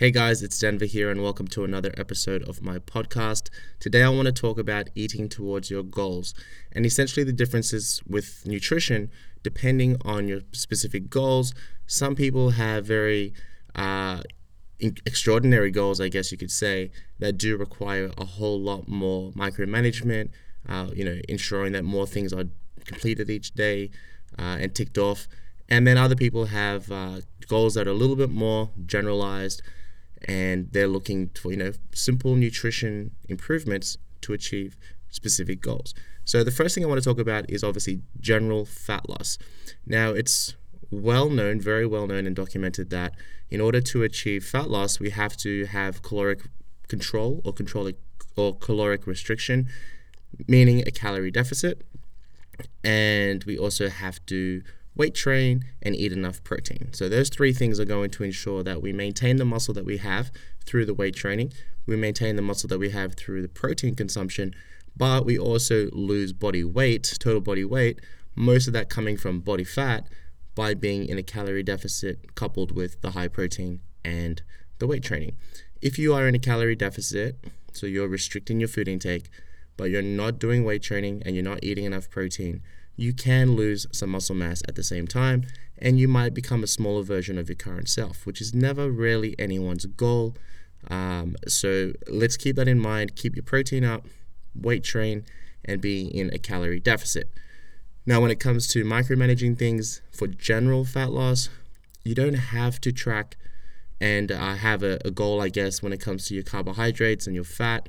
Hey guys, it's Denver here and welcome to another episode of my podcast. Today I want to talk about eating towards your goals and essentially the differences with nutrition depending on your specific goals. Some people have very extraordinary goals, I guess you could say, that do require a whole lot more micromanagement, ensuring that more things are completed each day and ticked off. And then other people have goals that are a little bit more generalized, and they're looking for, simple nutrition improvements to achieve specific goals. So the first thing I want to talk about is obviously general fat loss. Now, it's well known, very well known and documented that in order to achieve fat loss, we have to have caloric control or caloric restriction, meaning a calorie deficit. And we also have to weight train, and eat enough protein. So those three things are going to ensure that we maintain the muscle that we have through the weight training, we maintain the muscle that we have through the protein consumption, but we also lose body weight, total body weight, most of that coming from body fat by being in a calorie deficit coupled with the high protein and the weight training. If you are in a calorie deficit, so you're restricting your food intake, but you're not doing weight training and you're not eating enough protein, you can lose some muscle mass at the same time, and you might become a smaller version of your current self, which is never really anyone's goal. So let's keep that in mind. Keep your protein up, weight train, and be in a calorie deficit. Now, when it comes to micromanaging things for general fat loss, you don't have to track and have a goal, I guess, when it comes to your carbohydrates and your fat.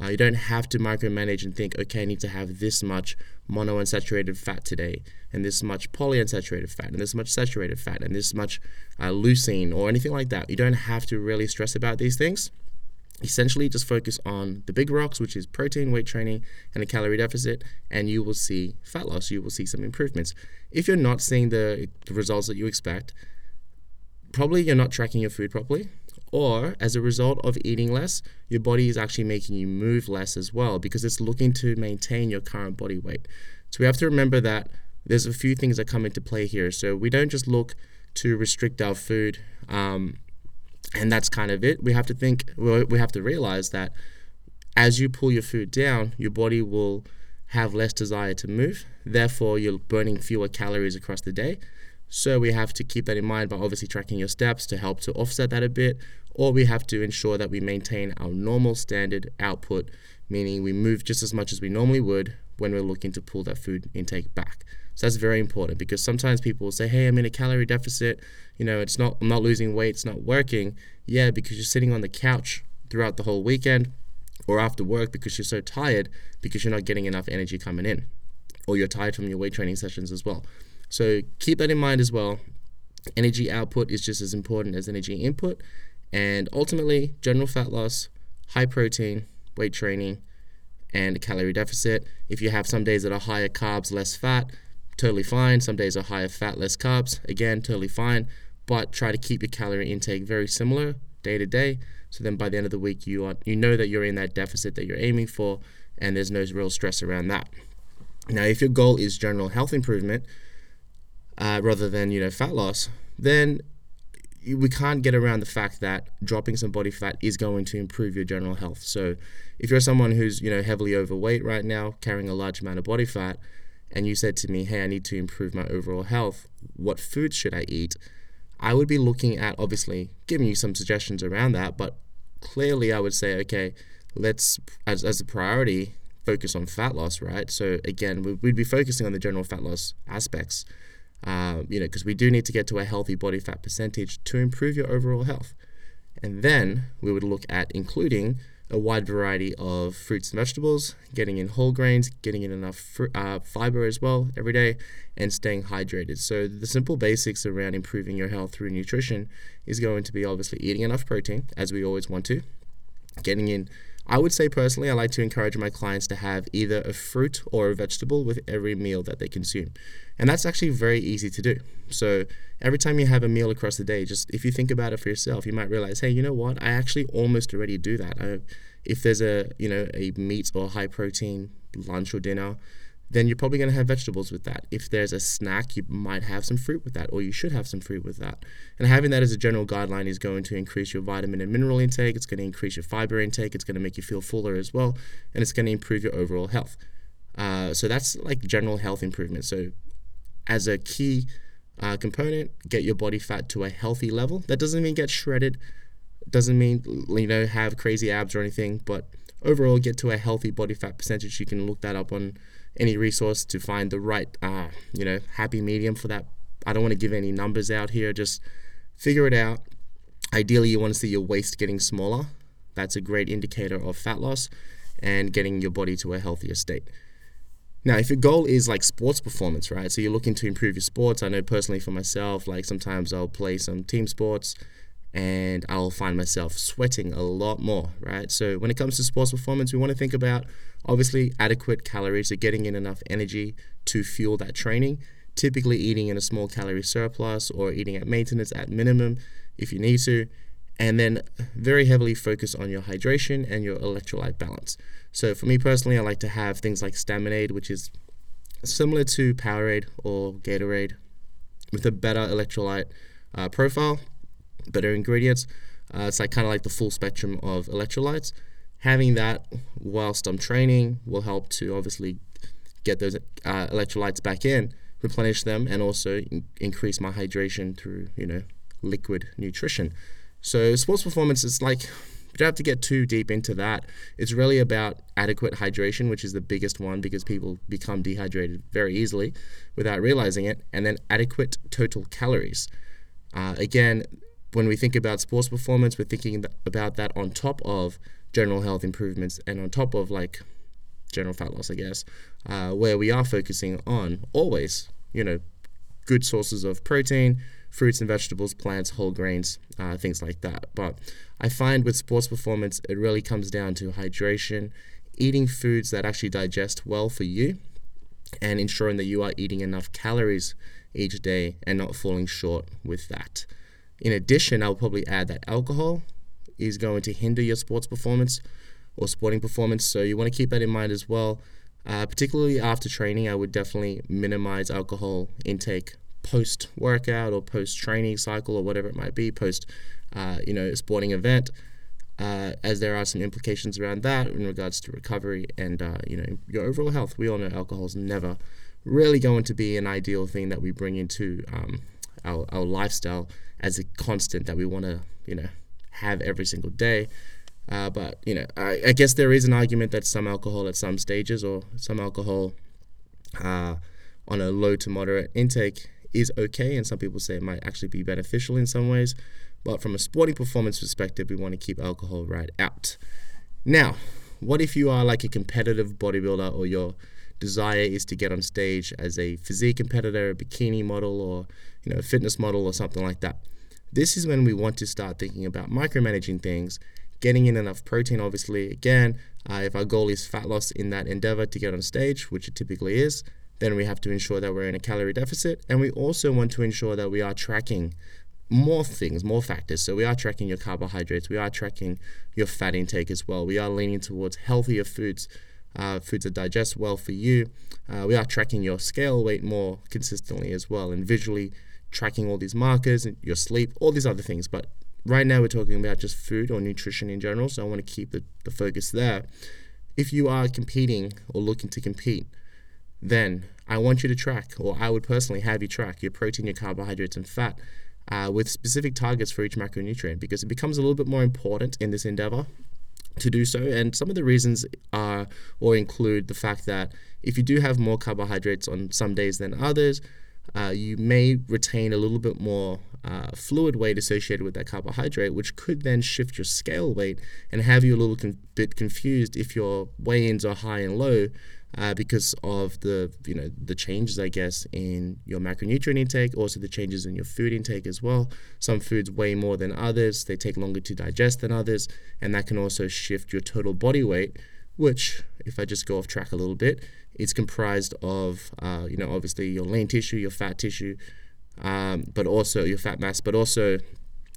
You don't have to micromanage and think, okay, I need to have this much monounsaturated fat today, and this much polyunsaturated fat, and this much saturated fat, and this much leucine, or anything like that. You don't have to really stress about these things. Essentially, just focus on the big rocks, which is protein, weight training, and a calorie deficit, and you will see fat loss. You will see some improvements. If you're not seeing the results that you expect, probably you're not tracking your food properly, or as a result of eating less, your body is actually making you move less as well because it's looking to maintain your current body weight. So we have to remember that there's a few things that come into play here. So we don't just look to restrict our food and that's kind of it. We have to realize that as you pull your food down, your body will have less desire to move. Therefore, you're burning fewer calories across the day. So we have to keep that in mind by obviously tracking your steps to help to offset that a bit, or we have to ensure that we maintain our normal standard output, meaning we move just as much as we normally would when we're looking to pull that food intake back. So that's very important because sometimes people will say, hey, I'm in a calorie deficit, I'm not losing weight, it's not working. Yeah, because you're sitting on the couch throughout the whole weekend or after work because you're so tired because you're not getting enough energy coming in, or you're tired from your weight training sessions as well. So keep that in mind as well. Energy output is just as important as energy input. And ultimately, general fat loss, high protein, weight training, and a calorie deficit. If you have some days that are higher carbs, less fat, totally fine. Some days are higher fat, less carbs, again, totally fine. But try to keep your calorie intake very similar day to day. So then by the end of the week, you know that you're in that deficit that you're aiming for, and there's no real stress around that. Now, if your goal is general health improvement, rather than fat loss, then we can't get around the fact that dropping some body fat is going to improve your general health. So if you're someone who's heavily overweight right now, carrying a large amount of body fat, and you said to me, hey, I need to improve my overall health, what foods should I eat? I would be looking at obviously giving you some suggestions around that, but clearly I would say, okay, let's as a priority focus on fat loss, right? So again, we'd be focusing on the general fat loss aspects. Because we do need to get to a healthy body fat percentage to improve your overall health. And then we would look at including a wide variety of fruits and vegetables, getting in whole grains, getting in enough fiber as well every day, and staying hydrated. So the simple basics around improving your health through nutrition is going to be obviously eating enough protein, as we always want to, getting in. I would say personally, I like to encourage my clients to have either a fruit or a vegetable with every meal that they consume. And that's actually very easy to do. So every time you have a meal across the day, just if you think about it for yourself, you might realize, hey, you know what? I actually almost already do that. If there's a meat or high protein lunch or dinner, then you're probably going to have vegetables with that. If there's a snack, you might have some fruit with that, or you should have some fruit with that. And having that as a general guideline is going to increase your vitamin and mineral intake, it's going to increase your fiber intake, it's going to make you feel fuller as well, and it's going to improve your overall health. So that's like general health improvement. So as a key component, get your body fat to a healthy level. That doesn't mean get shredded, doesn't mean, you know, have crazy abs or anything, but overall get to a healthy body fat percentage. You can look that up on any resource to find the right, happy medium for that. I don't want to give any numbers out here, just figure it out. Ideally, you want to see your waist getting smaller. That's a great indicator of fat loss and getting your body to a healthier state. Now, if your goal is like sports performance, right? So you're looking to improve your sports. I know personally for myself, like sometimes I'll play some team sports and I'll find myself sweating a lot more, right? So when it comes to sports performance, we want to think about obviously adequate calories, so getting in enough energy to fuel that training, typically eating in a small calorie surplus or eating at maintenance at minimum if you need to, and then very heavily focus on your hydration and your electrolyte balance. So for me personally, I like to have things like Staminade, which is similar to Powerade or Gatorade with a better electrolyte profile, better ingredients. It's like kind of like the full spectrum of electrolytes. Having that whilst I'm training will help to obviously get those electrolytes back in, replenish them, and also increase my hydration through, liquid nutrition. So sports performance is like, you don't have to get too deep into that. It's really about adequate hydration, which is the biggest one because people become dehydrated very easily without realizing it, and then adequate total calories. Again, when we think about sports performance, we're thinking about that on top of general health improvements and on top of like general fat loss, I guess, where we are focusing on always, good sources of protein, fruits and vegetables, plants, whole grains, things like that. But I find with sports performance, it really comes down to hydration, eating foods that actually digest well for you, and ensuring that you are eating enough calories each day and not falling short with that. In addition, I'll probably add that alcohol is going to hinder your sports performance or sporting performance, so you want to keep that in mind as well. Particularly after training, I would definitely minimize alcohol intake post-workout or post-training cycle or whatever it might be, sporting event, as there are some implications around that in regards to recovery and, your overall health. We all know alcohol is never really going to be an ideal thing that we bring into our lifestyle as a constant that we want to, have every single day. But I guess there is an argument that some alcohol at some stages or some alcohol on a low to moderate intake is okay, and some people say it might actually be beneficial in some ways. But from a sporting performance perspective, we want to keep alcohol right out. Now, what if you are like a competitive bodybuilder, or your desire is to get on stage as a physique competitor, a bikini model, or a fitness model or something like that? This is when we want to start thinking about micromanaging things, getting in enough protein, obviously. Again, if our goal is fat loss in that endeavor to get on stage, which it typically is, then we have to ensure that we're in a calorie deficit, and we also want to ensure that we are tracking more things, more factors. So we are tracking your carbohydrates, we are tracking your fat intake as well. We are leaning towards healthier foods, foods that digest well for you. We are tracking your scale weight more consistently as well, and visually tracking all these markers and your sleep, all these other things. But right now we're talking about just food or nutrition in general, so I want to keep the focus there. If you are competing or looking to compete, then I want you to track, or I would personally have you track your protein, your carbohydrates, and fat with specific targets for each macronutrient, because it becomes a little bit more important in this endeavor to do so. And some of the reasons are or include the fact that if you do have more carbohydrates on some days than others, you may retain a little bit more fluid weight associated with that carbohydrate, which could then shift your scale weight and have you a little bit confused if your weigh-ins are high and low because of the changes, I guess, in your macronutrient intake, also the changes in your food intake as well. Some foods weigh more than others, they take longer to digest than others, and that can also shift your total body weight, which, if I just go off track a little bit, it's comprised of, obviously your lean tissue, your fat tissue, but also your fat mass, but also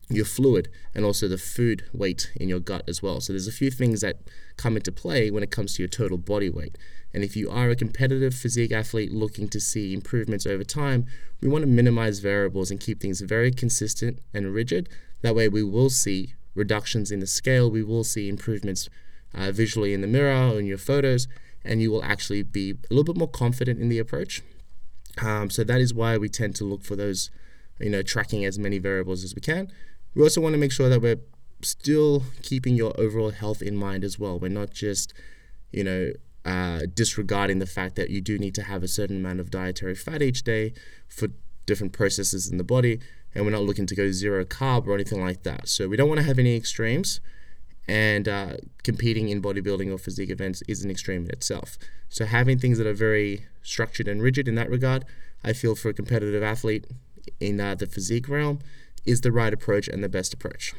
your fluid and also the food weight in your gut as well. So there's a few things that come into play when it comes to your total body weight. And if you are a competitive physique athlete looking to see improvements over time, we want to minimize variables and keep things very consistent and rigid. That way we will see reductions in the scale, we will see improvements visually in the mirror or in your photos, and you will actually be a little bit more confident in the approach. So that is why we tend to look for those, tracking as many variables as we can. We also want to make sure that we're still keeping your overall health in mind as well. We're not just, disregarding the fact that you do need to have a certain amount of dietary fat each day for different processes in the body, and we're not looking to go zero carb or anything like that. So we don't want to have any extremes, and competing in bodybuilding or physique events is an extreme in itself. So having things that are very structured and rigid in that regard, I feel for a competitive athlete in the physique realm, is the right approach and the best approach.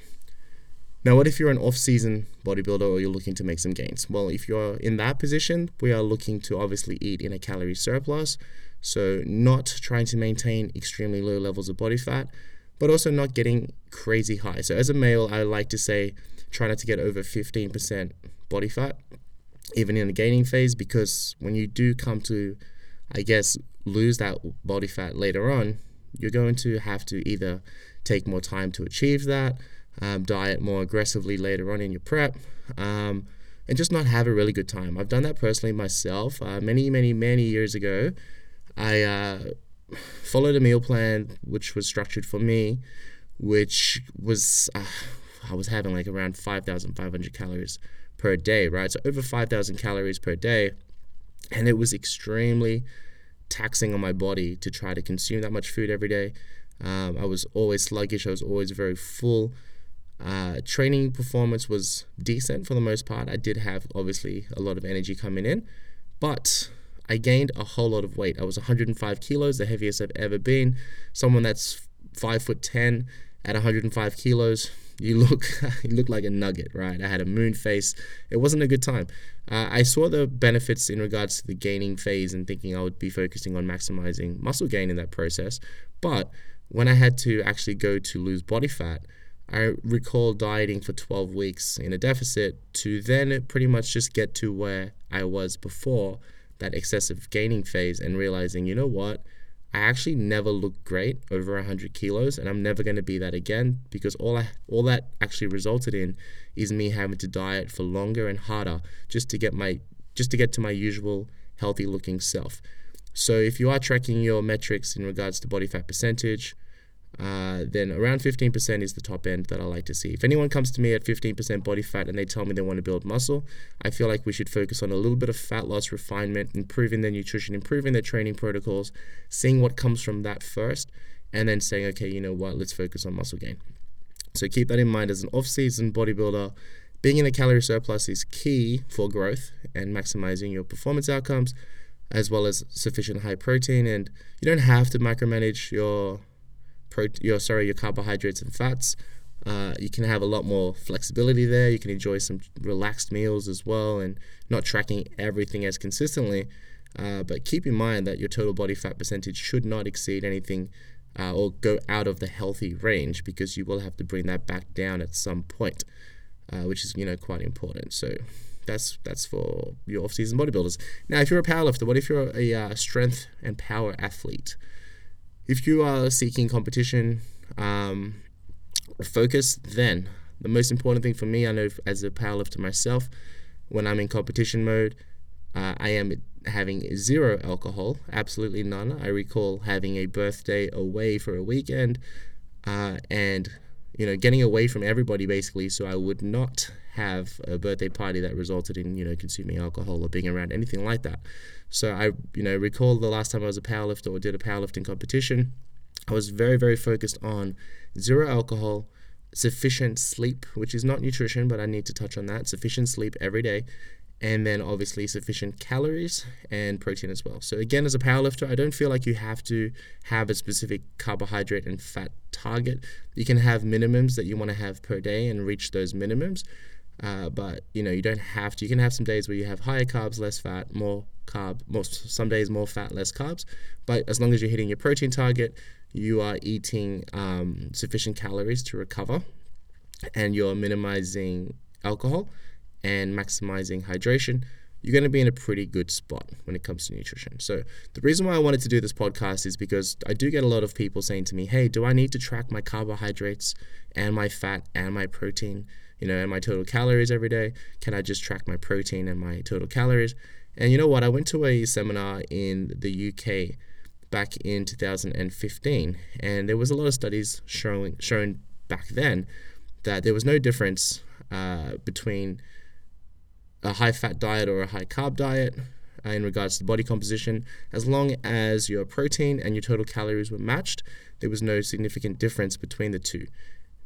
Now, what if you're an off-season bodybuilder or you're looking to make some gains? Well, if you're in that position, we are looking to obviously eat in a calorie surplus, so not trying to maintain extremely low levels of body fat, but also not getting crazy high. So as a male, I like to say try not to get over 15% body fat, even in the gaining phase, because when you do come to, lose that body fat later on, you're going to have to either take more time to achieve that, diet more aggressively later on in your prep, and just not have a really good time. I've done that personally myself. Many years ago, I followed a meal plan which was structured for me, which was, I was having around 5,500 calories per day, right? So over 5,000 calories per day, and it was extremely taxing on my body to try to consume that much food every day. I was always sluggish, I was always very full. Training performance was decent for the most part. I did have obviously a lot of energy coming in, but I gained a whole lot of weight. I was 105 kilos, the heaviest I've ever been. Someone that's 5'10" at 105 kilos, you look like a nugget, right? I had a moon face. It wasn't a good time. I saw the benefits in regards to the gaining phase and thinking I would be focusing on maximizing muscle gain in that process, but when I had to actually go to lose body fat, I recall dieting for 12 weeks in a deficit to then pretty much just get to where I was before that excessive gaining phase and realizing, you know what, I actually never looked great over 100 kilos and I'm never going to be that again, because all that actually resulted in is me having to diet for longer and harder just to get to my usual healthy looking self. So if you are tracking your metrics in regards to body fat percentage, then around 15% is the top end that I like to see. If anyone comes to me at 15% body fat and they tell me they want to build muscle, I feel like we should focus on a little bit of fat loss, refinement, improving their nutrition, improving their training protocols, seeing what comes from that first, and then saying, okay, you know what, let's focus on muscle gain. So keep that in mind as an off-season bodybuilder. Being in a calorie surplus is key for growth and maximizing your performance outcomes, as well as sufficient high protein. And you don't have to micromanage your carbohydrates and fats. You can have a lot more flexibility there. You can enjoy some relaxed meals as well and not tracking everything as consistently. But keep in mind that your total body fat percentage should not exceed anything or go out of the healthy range, because you will have to bring that back down at some point, which is, quite important. So that's for your off-season bodybuilders. Now, if you're a powerlifter, what if you're a strength and power athlete? If you are seeking competition focus, then the most important thing for me, I know as a powerlifter myself, when I'm in competition mode, I am having zero alcohol, absolutely none. I recall having a birthday away for a weekend and getting away from everybody basically, so I would not have a birthday party that resulted in, consuming alcohol or being around anything like that. So I, recall the last time I was a powerlifter or did a powerlifting competition, I was very, very focused on zero alcohol, sufficient sleep, which is not nutrition, but I need to touch on that, sufficient sleep every day, and then obviously sufficient calories and protein as well. So again, as a powerlifter, I don't feel like you have to have a specific carbohydrate and fat target. You can have minimums that you want to have per day and reach those minimums, but you don't have to. You can have some days where you have higher carbs, less fat, more carb, some days more fat, less carbs, but as long as you're hitting your protein target, you are eating sufficient calories to recover, and you're minimizing alcohol and maximizing hydration, you're going to be in a pretty good spot when it comes to nutrition. So the reason why I wanted to do this podcast is because I do get a lot of people saying to me, hey, do I need to track my carbohydrates and my fat and my protein, you know, and my total calories every day? Can I just track my protein and my total calories? And you know what? I went to a seminar in the UK back in 2015, and there was a lot of studies shown back then that there was no difference between a high-fat diet or a high-carb diet in regards to body composition. As long as your protein and your total calories were matched, there was no significant difference between the two.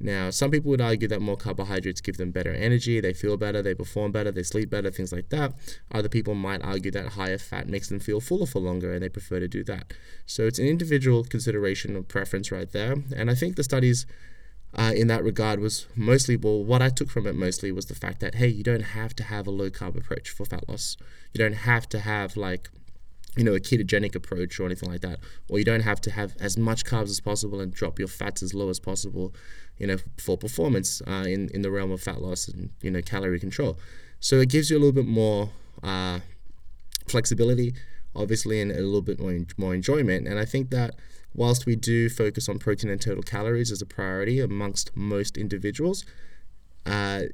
Now, some people would argue that more carbohydrates give them better energy, they feel better, they perform better, they sleep better, things like that. Other people might argue that higher fat makes them feel fuller for longer and they prefer to do that. So it's an individual consideration or preference right there. And I think the studies in that regard was mostly, well, what I took from it mostly was the fact that, hey, you don't have to have a low-carb approach for fat loss. You don't have to have, like, you know, a ketogenic approach or anything like that, or you don't have to have as much carbs as possible and drop your fats as low as possible, you know, for performance in the realm of fat loss and, you know, calorie control. So it gives you a little bit more flexibility, obviously, and a little bit more enjoyment. And I think that whilst we do focus on protein and total calories as a priority amongst most individuals,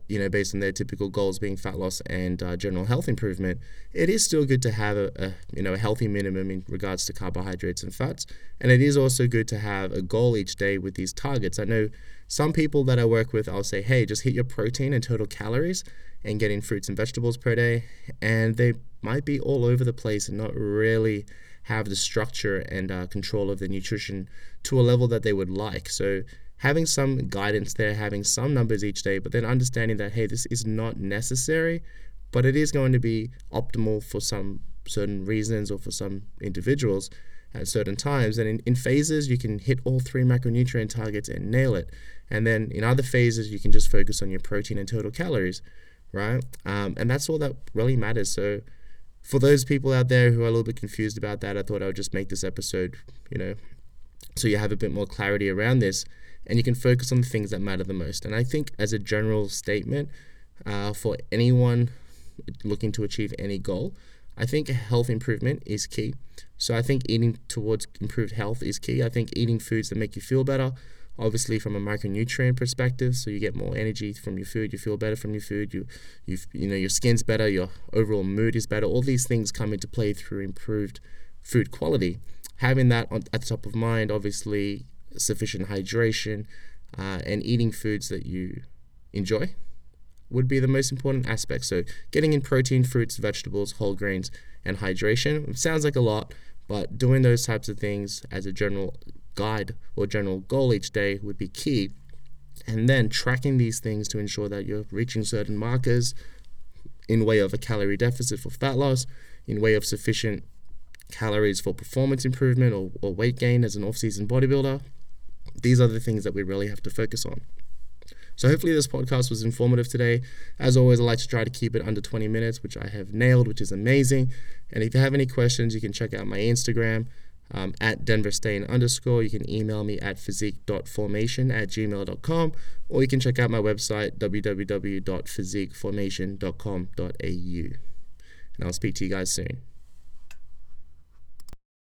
you know, based on their typical goals being fat loss and general health improvement, it is still good to have a healthy minimum in regards to carbohydrates and fats. And it is also good to have a goal each day with these targets. I know some people that I work with, I'll say, hey, just hit your protein and total calories and get in fruits and vegetables per day. And they might be all over the place and not really have the structure and control of the nutrition to a level that they would like. So having some guidance there, having some numbers each day, but then understanding that, hey, this is not necessary, but it is going to be optimal for some certain reasons or for some individuals at certain times. And in phases, you can hit all three macronutrient targets and nail it. And then in other phases, you can just focus on your protein and total calories, right? And that's all that really matters. So for those people out there who are a little bit confused about that, I thought I would just make this episode, you know, so you have a bit more clarity around this. And you can focus on the things that matter the most. And I think as a general statement for anyone looking to achieve any goal, I think health improvement is key. So I think eating towards improved health is key. I think eating foods that make you feel better, obviously from a micronutrient perspective, so you get more energy from your food, you feel better from your food, you know your skin's better, your overall mood is better. All these things come into play through improved food quality. Having that at the top of mind, obviously, sufficient hydration and eating foods that you enjoy would be the most important aspect. So getting in protein, fruits, vegetables, whole grains, and hydration. It sounds like a lot, but doing those types of things as a general guide or general goal each day would be key. And then tracking these things to ensure that you're reaching certain markers in way of a calorie deficit for fat loss, in way of sufficient calories for performance improvement or weight gain as an off-season bodybuilder. These are the things that we really have to focus on. So hopefully this podcast was informative today. As always, I like to try to keep it under 20 minutes, which I have nailed, which is amazing. And if you have any questions, you can check out my Instagram at denverstain_. You can email me at physique.formation@gmail.com, or you can check out my website, www.physiqueformation.com.au. And I'll speak to you guys soon.